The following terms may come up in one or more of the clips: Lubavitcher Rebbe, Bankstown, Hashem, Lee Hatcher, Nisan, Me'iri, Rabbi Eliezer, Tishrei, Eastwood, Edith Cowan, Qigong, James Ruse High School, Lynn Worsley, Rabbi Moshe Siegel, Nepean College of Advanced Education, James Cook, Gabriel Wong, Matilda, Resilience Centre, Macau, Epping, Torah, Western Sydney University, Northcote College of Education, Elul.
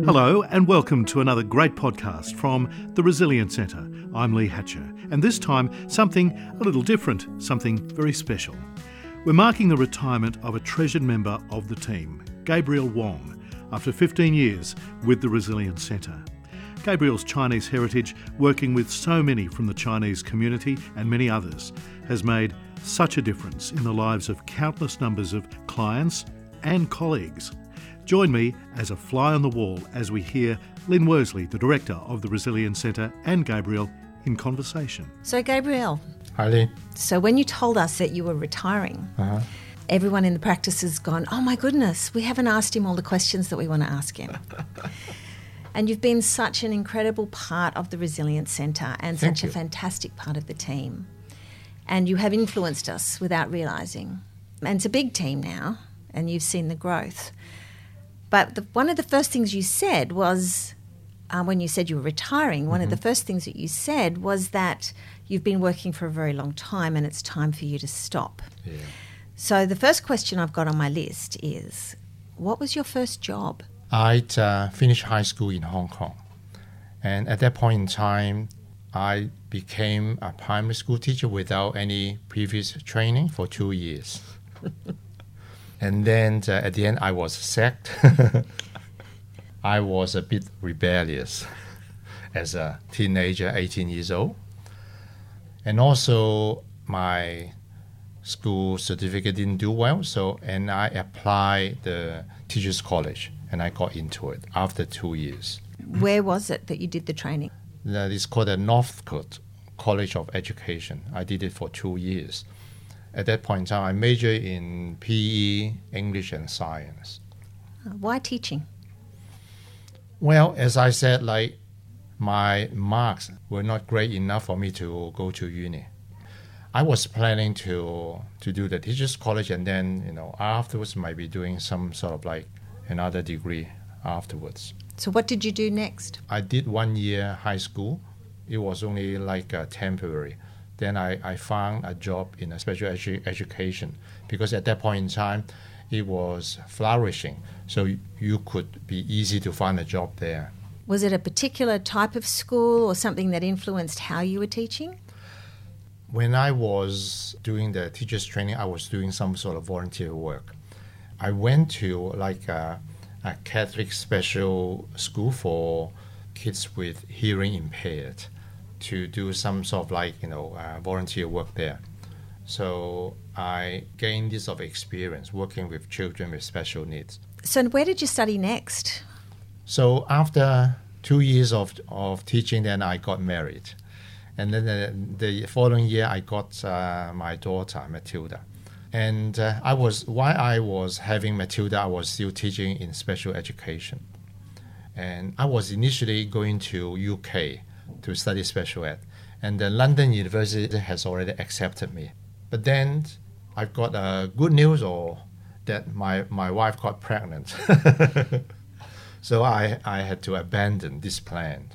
Hello and welcome to another great podcast from the Resilience Centre. I'm Lee Hatcher, and this time something a little different, something very special. We're marking the retirement of a treasured member of the team, Gabriel Wong, after 15 years with the Resilience Centre. Gabriel's Chinese heritage, working with so many from the Chinese community and many others, has made such a difference in the lives of countless numbers of clients and colleagues. Join me as a fly on the wall as we hear Lynn Worsley, the director of the Resilience Centre, and Gabriel in conversation. So Gabriel. Hi Lynn. So when you told us that you were retiring, everyone in the practice has gone, oh my goodness, we haven't asked him all the questions that we want to ask him. And you've been such an incredible part of the Resilience Centre and such a fantastic part of the team. And you have influenced us without realising. And it's a big team now and you've seen the growth. But one of the first things you said was, when you said you were retiring, one of the first things that you said was that you've been working for a very long time and it's time for you to stop. Yeah. So the first question I've got on my list is, what was your first job? I'd finished high school in Hong Kong. And at that point in time, I became a primary school teacher without any previous training for 2 years. And then at the end, I was sacked. I was a bit rebellious as a teenager, 18 years old. And also, my school certificate didn't do well, and I applied the Teachers College, and I got into it after 2 years. Where was it that you did the training? It's called the Northcote College of Education. I did it for 2 years. At that point in time, I majored in PE, English and science. Why teaching? Well, as I said, my marks were not great enough for me to go to uni. I was planning to do the teachers' college and then, afterwards might be doing some sort of another degree afterwards. So what did you do next? I did 1 year high school. It was only temporary. Then I found a job in a special education because at that point in time, it was flourishing. So you could be easy to find a job there. Was it a particular type of school or something that influenced how you were teaching? When I was doing the teacher's training, I was doing some sort of volunteer work. I went to a Catholic special school for kids with hearing impaired to do some sort of volunteer work there. So I gained this sort of experience working with children with special needs. So where did you study next? So after 2 years of teaching, then I got married. And then the following year, I got my daughter, Matilda. And while I was having Matilda, I was still teaching in special education. And I was initially going to UK to study special ed. And the London University has already accepted me. But then I've got good news that my wife got pregnant. So I had to abandon this plan.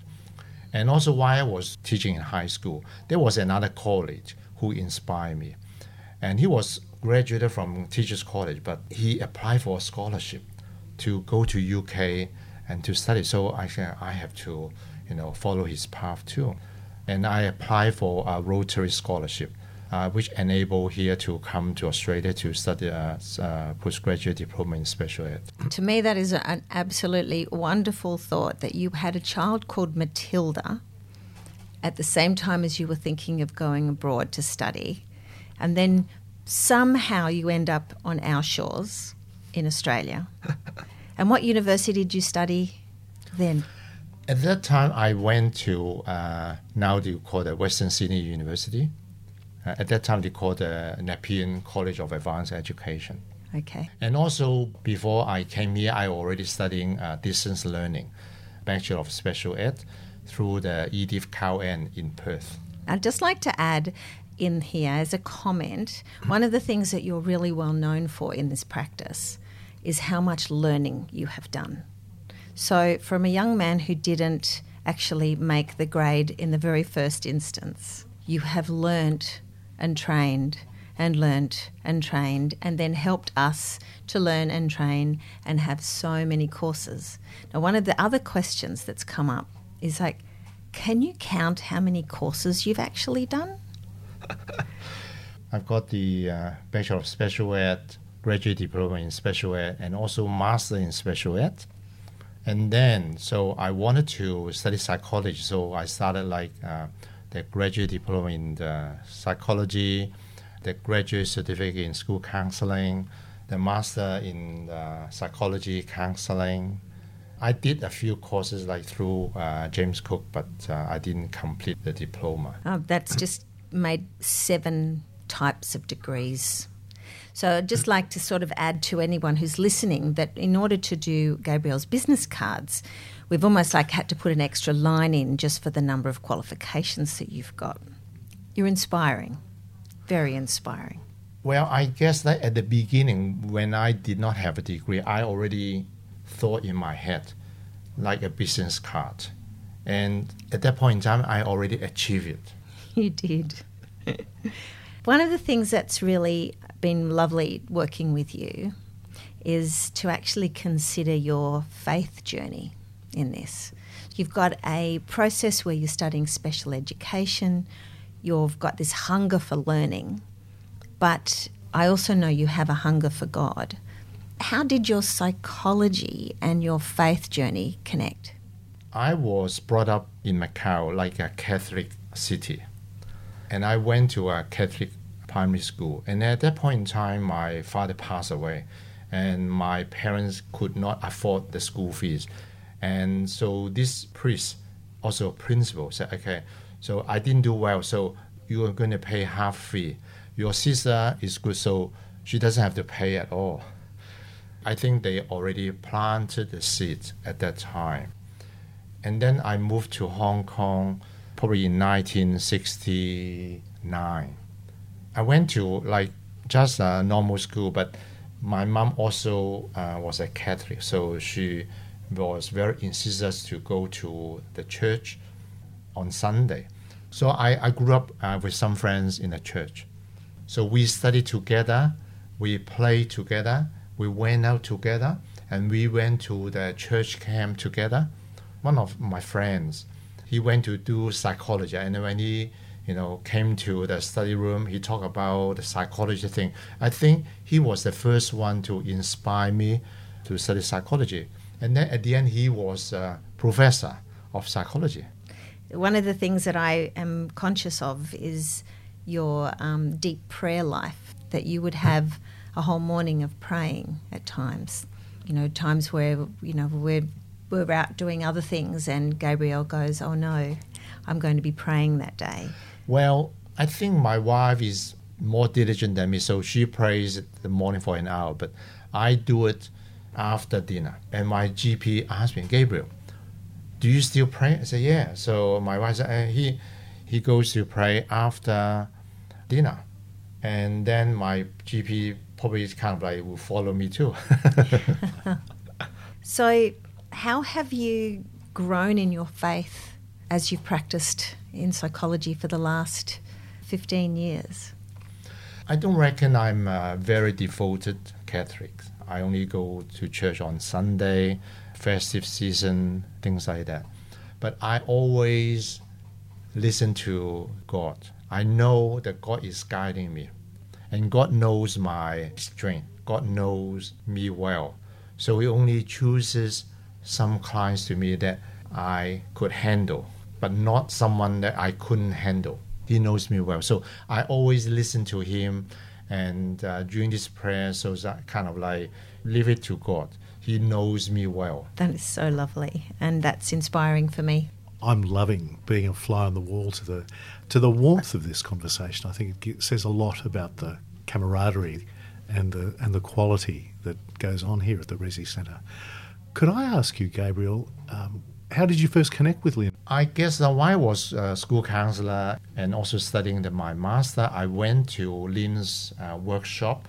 And also while I was teaching in high school, there was another college who inspired me. And he was graduated from Teachers College, but he applied for a scholarship to go to UK and to study. So I have to follow his path too. And I applied for a Rotary Scholarship, which enabled here to come to Australia to study a postgraduate diploma in special ed. To me, that is an absolutely wonderful thought that you had a child called Matilda at the same time as you were thinking of going abroad to study. And then somehow you end up on our shores in Australia. And what university did you study then? At that time, I went to now they call the Western Sydney University. At that time, they called the Nepean College of Advanced Education. Okay. And also, before I came here, I already studying distance learning, Bachelor of Special Ed, through the Edith Cowan in Perth. I'd just like to add in here as a comment, one of the things that you're really well known for in this practice is how much learning you have done. So from a young man who didn't actually make the grade in the very first instance, you have learnt and trained and learnt and trained and then helped us to learn and train and have so many courses. Now, one of the other questions that's come up is like, can you count how many courses you've actually done? I've got the Bachelor of Special Ed, Graduate Diploma in Special Ed, and also Master in Special Ed. And then, so I wanted to study psychology, so I started like the Graduate Diploma in the Psychology, the Graduate Certificate in School Counseling, the Master in Psychology Counseling. I did a few courses like through James Cook, but I didn't complete the diploma. Oh, that's just made 7 types of degrees. So I'd just like to sort of add to anyone who's listening that in order to do Gabriel's business cards, we've almost like had to put an extra line in just for the number of qualifications that you've got. You're inspiring, very inspiring. Well, I guess that at the beginning when I did not have a degree, I already thought in my head like a business card. And at that point in time, I already achieved it. You did. One of the things that's really been lovely working with you is to actually consider your faith journey in this. You've got a process where you're studying special education, you've got this hunger for learning, but I also know you have a hunger for God. How did your psychology and your faith journey connect? I was brought up in Macau, like a Catholic city. And I went to a Catholic primary school. And at that point in time, my father passed away. And my parents could not afford the school fees. And so this priest, also a principal, said, okay, so I didn't do well, so you are going to pay half fee. Your sister is good, so she doesn't have to pay at all. I think they already planted the seed at that time. And then I moved to Hong Kong, probably in 1969. I went to like just a normal school, but my mom also was a Catholic, so she was very insistent to go to the church on Sunday. So I grew up with some friends in the church. So we studied together, we played together, we went out together, and we went to the church camp together. One of my friends, he went to do psychology, and when he, you know, came to the study room, he talked about the psychology thing. I think he was the first one to inspire me to study psychology. And then at the end, he was a professor of psychology. One of the things that I am conscious of is your deep prayer life, that you would have a whole morning of praying at times, you know, times where, you know, we're out doing other things and Gabriel goes, oh no, I'm going to be praying that day. Well, I think my wife is more diligent than me, so she prays in the morning for an hour, but I do it after dinner. And my GP asked me, Gabriel, do you still pray? I said, yeah. So my wife said, he goes to pray after dinner. And then my GP probably is kind of like will follow me too. So how have you grown in your faith as you've practiced in psychology for the last 15 years? I don't reckon I'm a very devoted Catholic. I only go to church on Sunday, festive season, things like that. But I always listen to God. I know that God is guiding me. And God knows my strength. God knows me well. So He only chooses some clients to me that I could handle, but not someone that I couldn't handle. He knows me well. So I always listen to Him, and during this prayer, so that kind of like leave it to God. He knows me well. That is so lovely, and that's inspiring for me. I'm loving being a fly on the wall to the warmth of this conversation. I think it says a lot about the camaraderie and the quality that goes on here at the Resi Centre. Could I ask you, Gabriel, how did you first connect with Lynn? I guess that while I was a school counsellor and also studying my master, I went to Lynn's workshop.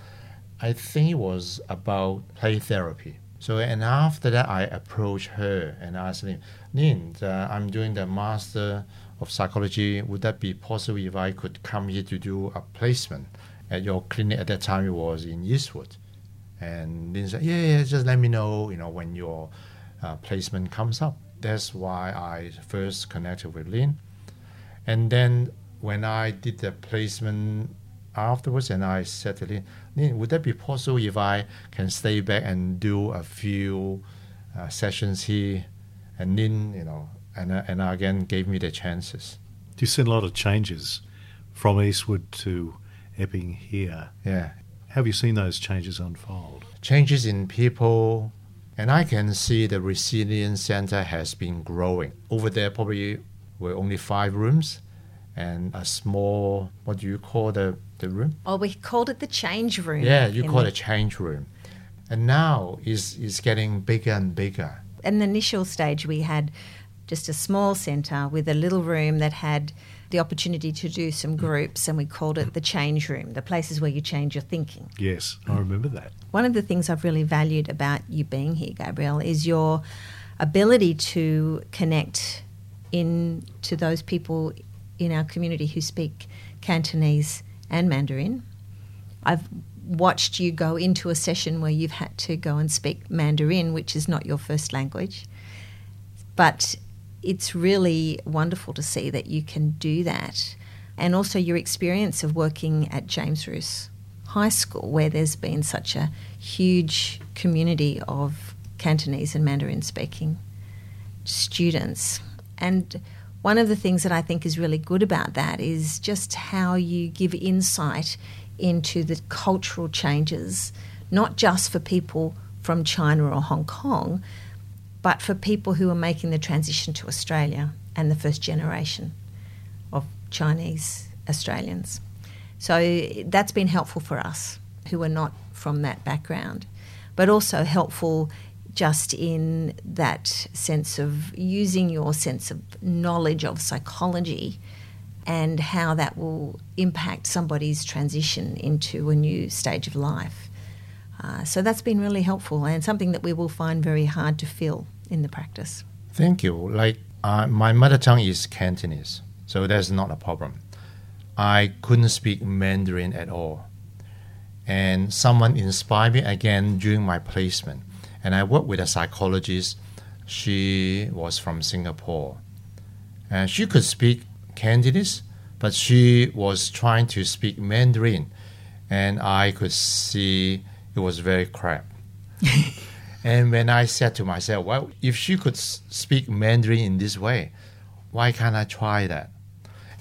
I think it was about play therapy. So, and after that, I approached her and asked Lynn, I'm doing the master of psychology, would that be possible if I could come here to do a placement at your clinic? At that time, it was in Eastwood. And Lynn said, yeah, just let me know, you know, when your placement comes up. That's why I first connected with Lynn. And then when I did the placement afterwards, and I said to Lynn, would that be possible if I can stay back and do a few sessions here? And Lynn, you know, and again gave me the chances. You've seen a lot of changes from Eastwood to Epping here. Yeah. Have you seen those changes unfold? Changes in people, and I can see the Resilience Centre has been growing. Over there probably were only 5 rooms and a small, what do you call the room? Oh, we called it the change room. Yeah, you call it a change room. And now it's getting bigger and bigger. In the initial stage, we had just a small centre with a little room that had the opportunity to do some groups, and we called it the change room, the places where you change your thinking. Yes, I remember that. One of the things I've really valued about you being here, Gabriel, is your ability to connect in to those people in our community who speak Cantonese and Mandarin. I've watched you go into a session where you've had to go and speak Mandarin, which is not your first language, but it's really wonderful to see that you can do that. And also your experience of working at James Ruse High School, where there's been such a huge community of Cantonese and Mandarin speaking students. And one of the things that I think is really good about that is just how you give insight into the cultural changes, not just for people from China or Hong Kong, but for people who are making the transition to Australia and the first generation of Chinese Australians. So that's been helpful for us who are not from that background, but also helpful just in that sense of using your sense of knowledge of psychology and how that will impact somebody's transition into a new stage of life. So that's been really helpful and something that we will find very hard to fill in the practice. Thank you. Like, my mother tongue is Cantonese, so that's not a problem. I couldn't speak Mandarin at all. And someone inspired me again during my placement. And I worked with a psychologist. She was from Singapore. And she could speak Cantonese, but she was trying to speak Mandarin. And I could see it was very crap. And when I said to myself, well, if she could speak Mandarin in this way, why can't I try that?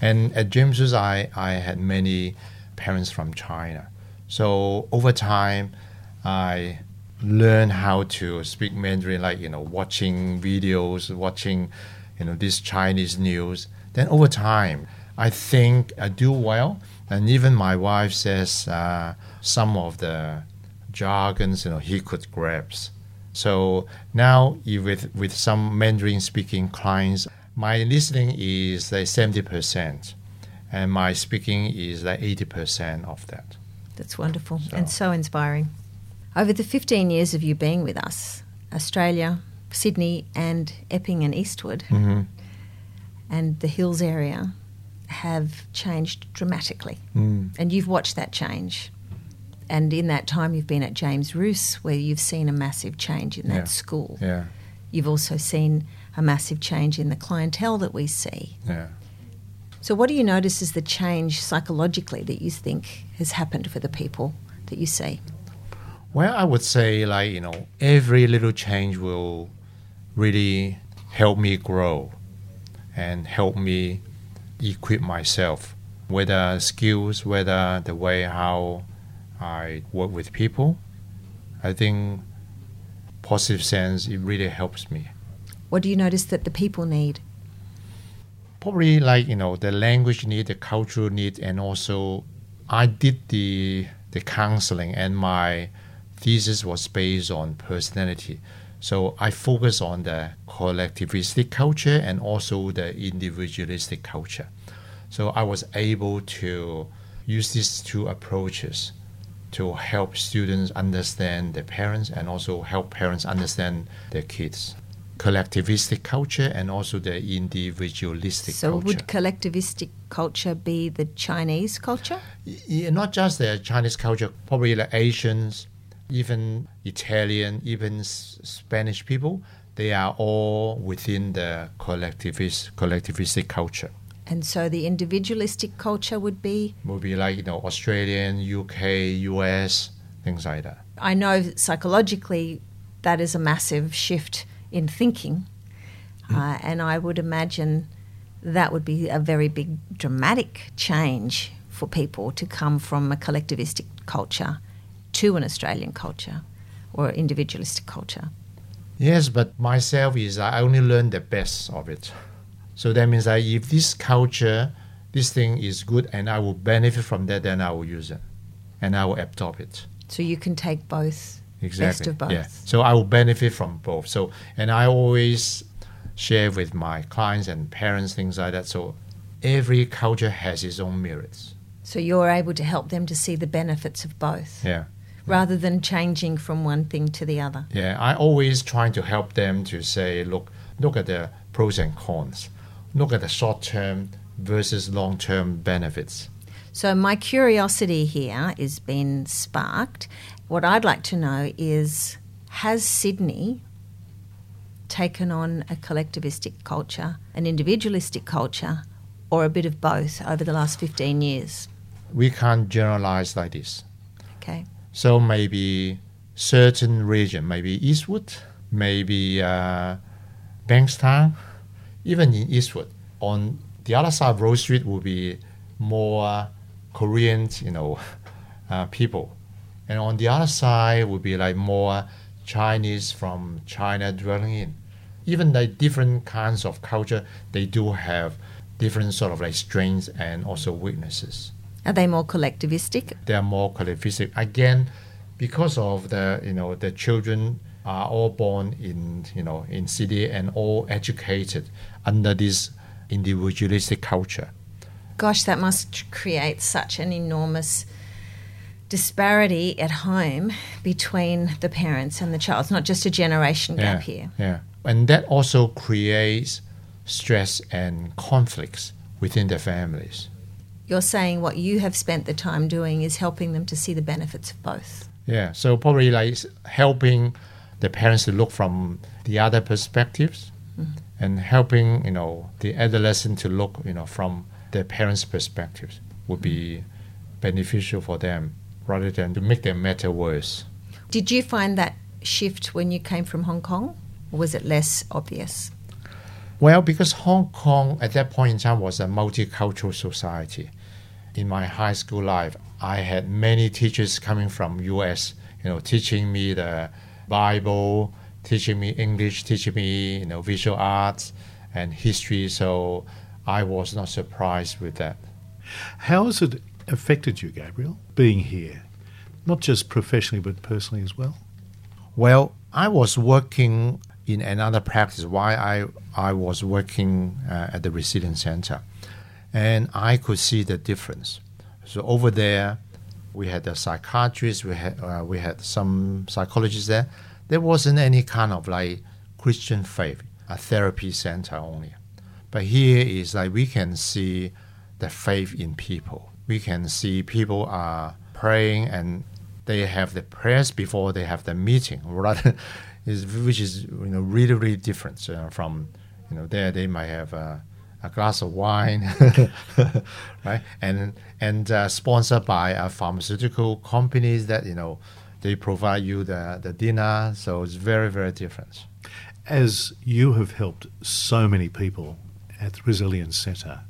And at James Ruse, I had many parents from China. So over time, I learned how to speak Mandarin, like, you know, watching videos, watching, you know, this Chinese news. Then over time, I think I do well. And even my wife says some of the jargons, you know, he could grasp. So now with some Mandarin-speaking clients, my listening is like 70% and my speaking is like 80% of that. That's wonderful and so inspiring. Over the 15 years of you being with us, Australia, Sydney and Epping and Eastwood and the Hills area have changed dramatically. And you've watched that change. And in that time you've been at James Ruse, where you've seen a massive change in that school. Yeah. You've also seen a massive change in the clientele that we see. Yeah. So what do you notice is the change psychologically that you think has happened for the people that you see? Well, I would say, like, you know, every little change will really help me grow and help me equip myself, whether skills, whether the way how I work with people. I think positive sense, it really helps me. What do you notice that the people need? Probably, like, you know, the language need, the cultural need, and also I did the counseling and my thesis was based on personality. So I focus on the collectivistic culture and also the individualistic culture. So I was able to use these two approaches to help students understand their parents and also help parents understand their kids. collectivistic culture and also the individualistic culture. So would collectivistic culture be the Chinese culture? Yeah, not just the Chinese culture, probably the Asians, even Italian, even Spanish people, they are all within the collectivistic culture. And so the individualistic culture would be? Would be like, Australian, UK, US, things like that. I know psychologically that is a massive shift in thinking, and I would imagine that would be a very big dramatic change for people to come from a collectivistic culture to an Australian culture or individualistic culture. Yes, but myself is I only learn the best of it. So that means that if this culture, this thing is good and I will benefit from that, then I will use it and I will adopt it. So you can take both, best of both. Yeah. So I will benefit from both. And I always share with my clients and parents, things like that. So every culture has its own merits. So you're able to help them to see the benefits of both. Yeah. Rather than changing from one thing to the other. Yeah, I always try to help them to say, look at the pros and cons. Look at the short-term versus long-term benefits. So my curiosity here is being sparked. What I'd like to know is, has Sydney taken on a collectivistic culture, an individualistic culture, or a bit of both over the last 15 years? We can't generalise like this. Okay. So maybe certain region, maybe Eastwood, maybe Bankstown, even in Eastwood. On the other side of Road Street will be more Korean, people. And on the other side would be like more Chinese from China dwelling in. Even like different kinds of culture, they do have different sort of like strengths and also weaknesses. Are they more collectivistic? They are more collectivistic. Again, because of the children are all born in city and all educated under this individualistic culture. Gosh, that must create such an enormous disparity at home between the parents and the child. It's not just a generation gap here. Yeah, and that also creates stress and conflicts within their families. You're saying what you have spent the time doing is helping them to see the benefits of both. Yeah, so probably like helping the parents to look from the other perspectives and helping, the adolescent to look, from their parents' perspectives would be beneficial for them rather than to make their matter worse. Did you find that shift when you came from Hong Kong, or was it less obvious? Well, because Hong Kong at that point in time was a multicultural society. In my high school life, I had many teachers coming from US, teaching me the Bible, teaching me English, teaching me, visual arts and history. So I was not surprised with that. How has it affected you, Gabriel, being here? Not just professionally, but personally as well? Well, I was working in another practice while I was working at the Resilience Centre. And I could see the difference. So over there, we had a psychiatrist, we had some psychologists there. There wasn't any kind of like Christian faith, a therapy centre only. But here is like we can see the faith in people. We can see people are praying and they have the prayers before they have the meeting, rather, which is really, really different from there. They might have a glass of wine, right? And sponsored by pharmaceutical companies that they provide you the dinner. So it's very, very different. As you have helped so many people at the Resilience Centre,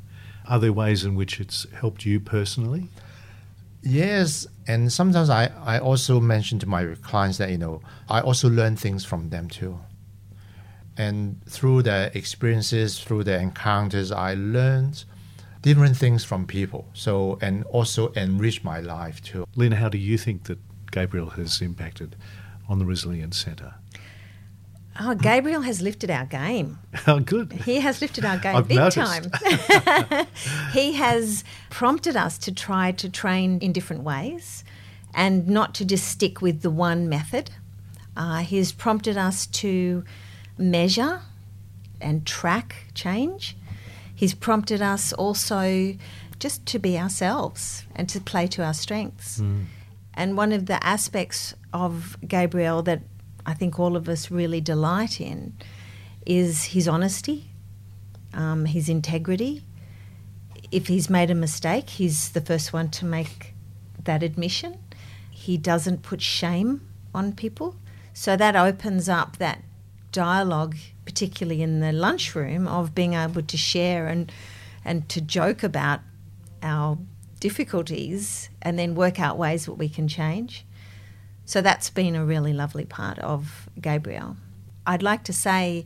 are there ways in which it's helped you personally? Yes, and sometimes I also mention to my clients that, I also learn things from them too. And through their experiences, through their encounters, I learned different things from people. So, and also enrich my life too. Lynn, how do you think that Gabriel has impacted on the Resilience Centre? Oh, Gabriel has lifted our game. Oh, good. He has lifted our game I've noticed. Big time. He has prompted us to try to train in different ways and not to just stick with the one method. He's prompted us to measure and track change. He's prompted us also just to be ourselves and to play to our strengths. Mm. And one of the aspects of Gabriel that I think all of us really delight in is his honesty, his integrity. If he's made a mistake, he's the first one to make that admission. He doesn't put shame on people. So that opens up that dialogue, particularly in the lunchroom, of being able to share and to joke about our difficulties and then work out ways that we can change. So that's been a really lovely part of Gabriel. I'd like to say,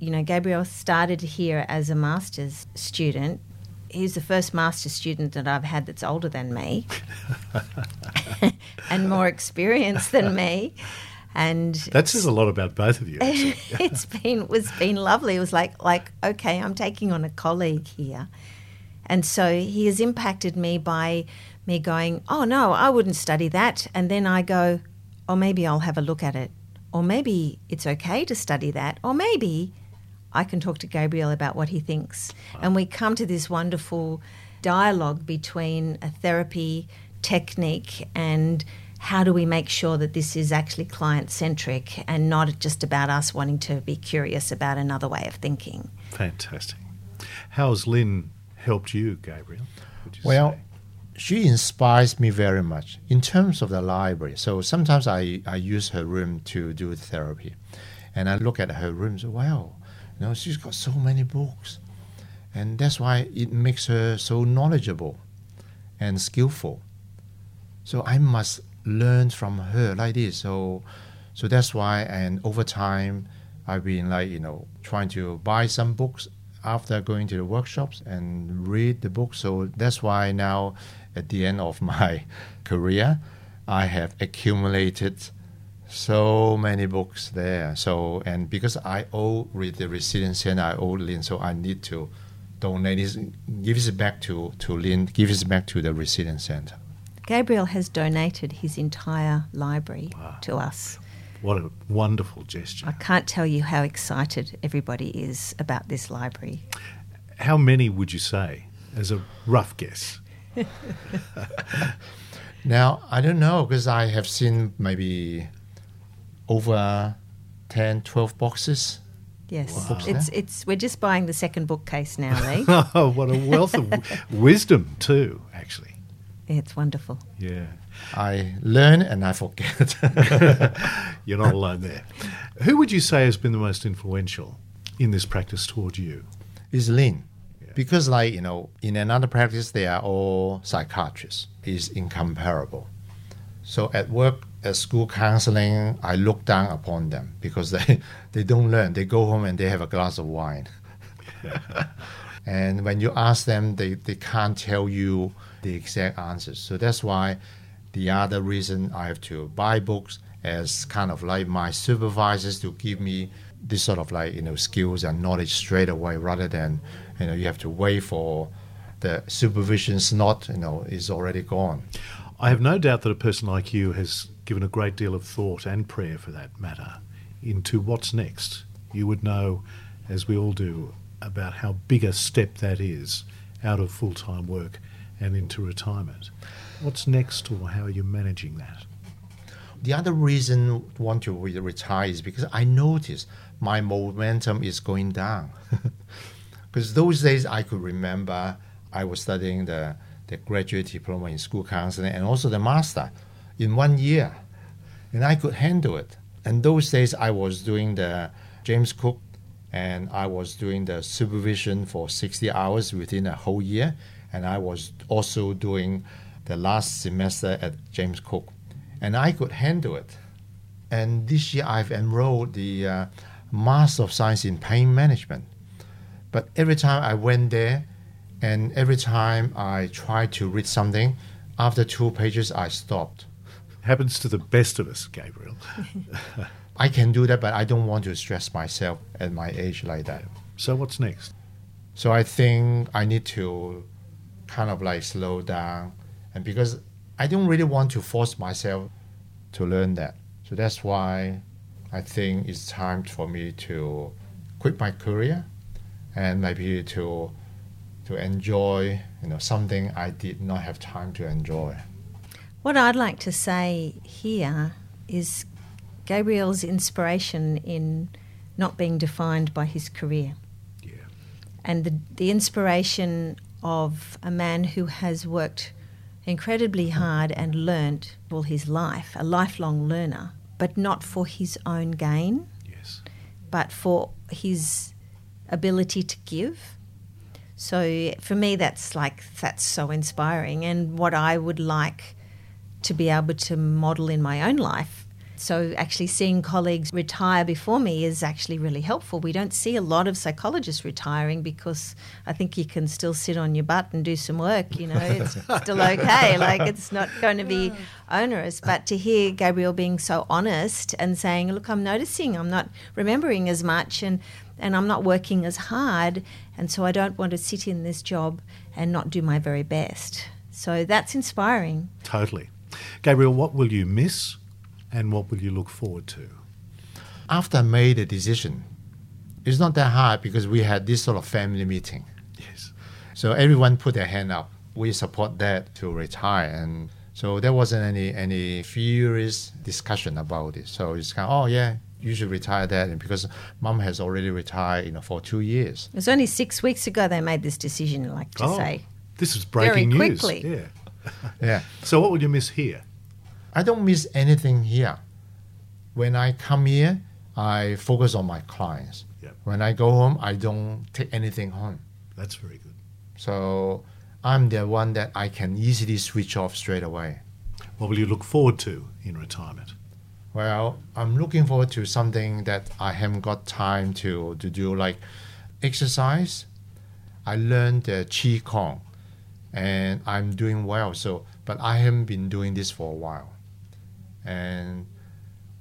you know, Gabriel started here as a master's student. He's the first master's student that I've had that's older than me and more experienced than me. And that says a lot about both of you. It's been lovely. It was like, okay, I'm taking on a colleague here. And so he has impacted me by me going, oh, no, I wouldn't study that. And then I go, oh, maybe I'll have a look at it. Or maybe it's okay to study that. Or maybe I can talk to Gabriel about what he thinks. Wow. And we come to this wonderful dialogue between a therapy technique and how do we make sure that this is actually client-centric and not just about us wanting to be curious about another way of thinking. Fantastic. How's Lynn helped you, Gabriel? Well, she inspires me very much in terms of the library. So sometimes I use her room to do therapy. And I look at her room and say, wow, you know, she's got so many books. And that's why it makes her so knowledgeable and skillful. So I must learn from her like this. So that's why, and over time, I've been like, you know, trying to buy some books after going to the workshops and read the book. So that's why now at the end of my career, I have accumulated so many books there. So, and because I owe with the Resilience Centre, I owe Lynn, so I need to donate this, give it back to Lynn, give it back to the Resilience Centre. Gabriel has donated his entire library to us. What a wonderful gesture. I can't tell you how excited everybody is about this library. How many would you say, as a rough guess? Now, I don't know, because I have seen maybe over 10, 12 boxes. Yes. Wow. We're just buying the second bookcase now, Lee. Oh, what a wealth of wisdom too, actually. It's wonderful. Yeah. I learn and I forget. You're not alone there. Who would you say has been the most influential in this practice toward you? Is Lynn. Yeah. Because, like, you know, in another practice, they are all psychiatrists. It's incomparable. So at work, at school counseling, I look down upon them because they don't learn. They go home and they have a glass of wine. And when you ask them, they can't tell you the exact answers. So that's why the other reason I have to buy books as kind of like my supervisors to give me this sort of like, you know, skills and knowledge straight away rather than, you know, you have to wait for the supervision slot, you know, is already gone. I have no doubt that a person like you has given a great deal of thought and prayer for that matter into what's next. You would know, as we all do, about how big a step that is out of full-time work and into retirement. What's next, or how are you managing that? The other reason I want to retire is because I notice my momentum is going down. Because those days I could remember I was studying the graduate diploma in school counseling and also the master in 1 year, and I could handle it. And those days I was doing the James Cook and I was doing the supervision for 60 hours within a whole year, and I was also doing the last semester at James Cook, and I could handle it. And this year I've enrolled the Master of Science in Pain Management. But every time I went there and every time I tried to read something, after 2 pages I stopped. Happens to the best of us, Gabriel. I can do that, but I don't want to stress myself at my age like that. So what's next? So I think I need to kind of like slow down, and because I don't really want to force myself to learn that. So that's why I think it's time for me to quit my career and maybe to enjoy, something I did not have time to enjoy. What I'd like to say here is Gabriel's inspiration in not being defined by his career. Yeah. And the inspiration of a man who has worked incredibly hard and learnt all his life, a lifelong learner, but not for his own gain, yes, but for his ability to give. So for me, that's so inspiring, and what I would like to be able to model in my own life. So actually seeing colleagues retire before me is actually really helpful. We don't see a lot of psychologists retiring because I think you can still sit on your butt and do some work, it's still okay. It's not going to be onerous. But to hear Gabriel being so honest and saying, look, I'm noticing I'm not remembering as much and I'm not working as hard, and so I don't want to sit in this job and not do my very best. So that's inspiring. Totally. Gabriel, what will you miss? And what will you look forward to? After I made the decision, it's not that hard because we had this sort of family meeting. Yes. So everyone put their hand up. We support that to retire. And so there wasn't any furious discussion about it. So it's kind of, you should retire that. And because Mum has already retired, for 2 years. It was only 6 weeks ago they made this decision, say. This is breaking news. Very quickly. Yeah. So what will you miss here? I don't miss anything here. When I come here, I focus on my clients. Yep. When I go home, I don't take anything home. That's very good. So I'm the one that I can easily switch off straight away. What will you look forward to in retirement? Well, I'm looking forward to something that I haven't got time to do, like exercise. I learned Qigong, and I'm doing well, but I haven't been doing this for a while. And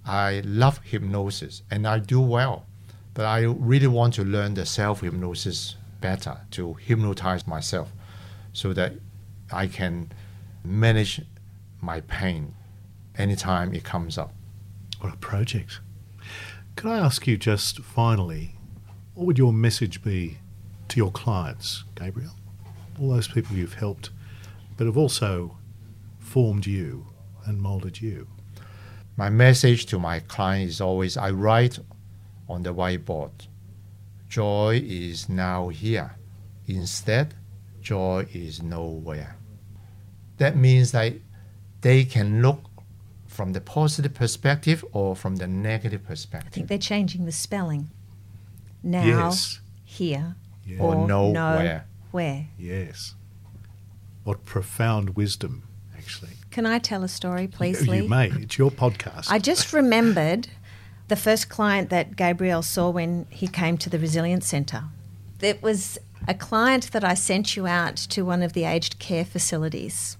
I love hypnosis and I do well, but I really want to learn the self-hypnosis better, to hypnotize myself so that I can manage my pain anytime it comes up. What a project. Could I ask you just finally, what would your message be to your clients, Gabriel? All those people you've helped, but have also formed you and moulded you. My message to my client is always, I write on the whiteboard, joy is now here. Instead, joy is nowhere. That means that they can look from the positive perspective or from the negative perspective. I think they're changing the spelling. Now, yes. Here, yeah. Or nowhere. Nowhere. Yes. What profound wisdom. Actually. Can I tell a story, please, Lee? You may. It's your podcast. I just remembered the first client that Gabriel saw when he came to the Resilience Centre. It was a client that I sent you out to one of the aged care facilities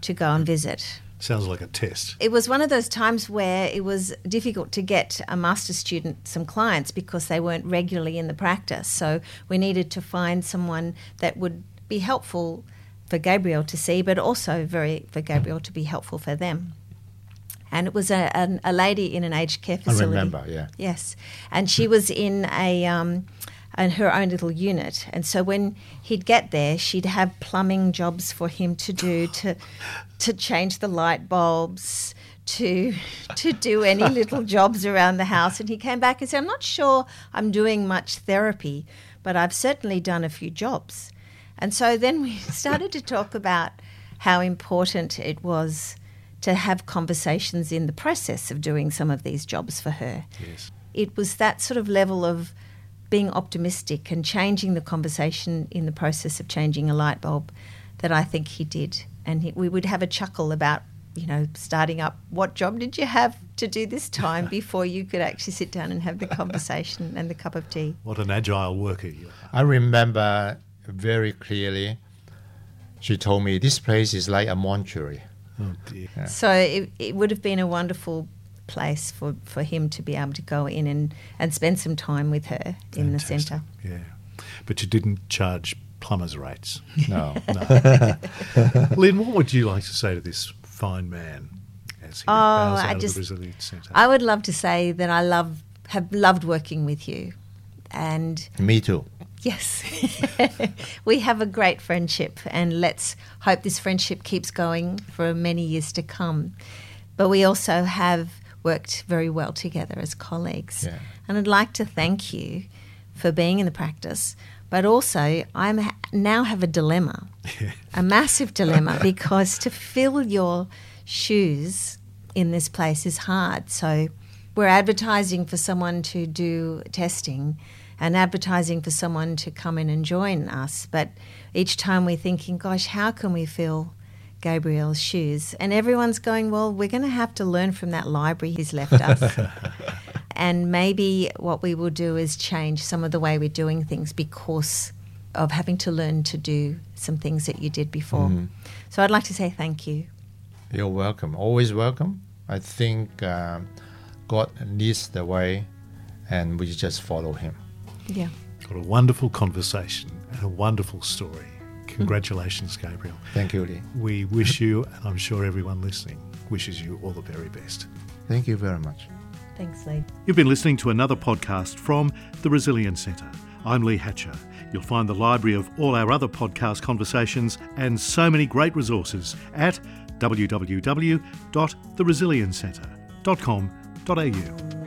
to go and visit. Sounds like a test. It was one of those times where it was difficult to get a master's student some clients because they weren't regularly in the practice. So we needed to find someone that would be helpful for Gabriel to see, but also for Gabriel to be helpful for them. And it was a lady in an aged care facility. I remember, yeah. Yes. And she was in in her own little unit. And so when he'd get there, she'd have plumbing jobs for him to do, to change the light bulbs, to do any little jobs around the house. And he came back and said, I'm not sure I'm doing much therapy, but I've certainly done a few jobs. And so then we started to talk about how important it was to have conversations in the process of doing some of these jobs for her. Yes. It was that sort of level of being optimistic and changing the conversation in the process of changing a light bulb that I think he did. And we would have a chuckle about, starting up, what job did you have to do this time before you could actually sit down and have the conversation and the cup of tea? What an agile worker you are. I remember very clearly, she told me this place is like a mortuary. Oh dear. Yeah. So it would have been a wonderful place for him to be able to go in and spend some time with her in Fantastic. The centre. Yeah, but you didn't charge plumber's rates. No. Lynn, what would you like to say to this fine man as he bows out of the Resilience Centre? I would love to say that I have loved working with you. And me too. Yes. We have a great friendship, and let's hope this friendship keeps going for many years to come. But we also have worked very well together as colleagues. Yeah. And I'd like to thank you for being in the practice. But also, I now have a dilemma, a massive dilemma, because to fill your shoes in this place is hard. So we're advertising for someone to do testing and advertising for someone to come in and join us. But each time we're thinking, gosh, how can we fill Gabriel's shoes? And everyone's going, well, we're going to have to learn from that library he's left us. And maybe what we will do is change some of the way we're doing things because of having to learn to do some things that you did before. Mm-hmm. So I'd like to say thank you. You're welcome. Always welcome. I think God leads the way and we just follow him. Yeah. Got a wonderful conversation and a wonderful story. Congratulations, Gabriel. Thank you, Lee. We wish you, and I'm sure everyone listening wishes you all the very best. Thank you very much. Thanks, Lee. You've been listening to another podcast from the Resilience Centre. I'm Lee Hatcher. You'll find the library of all our other podcast conversations and so many great resources at www.theresiliencecentre.com.au.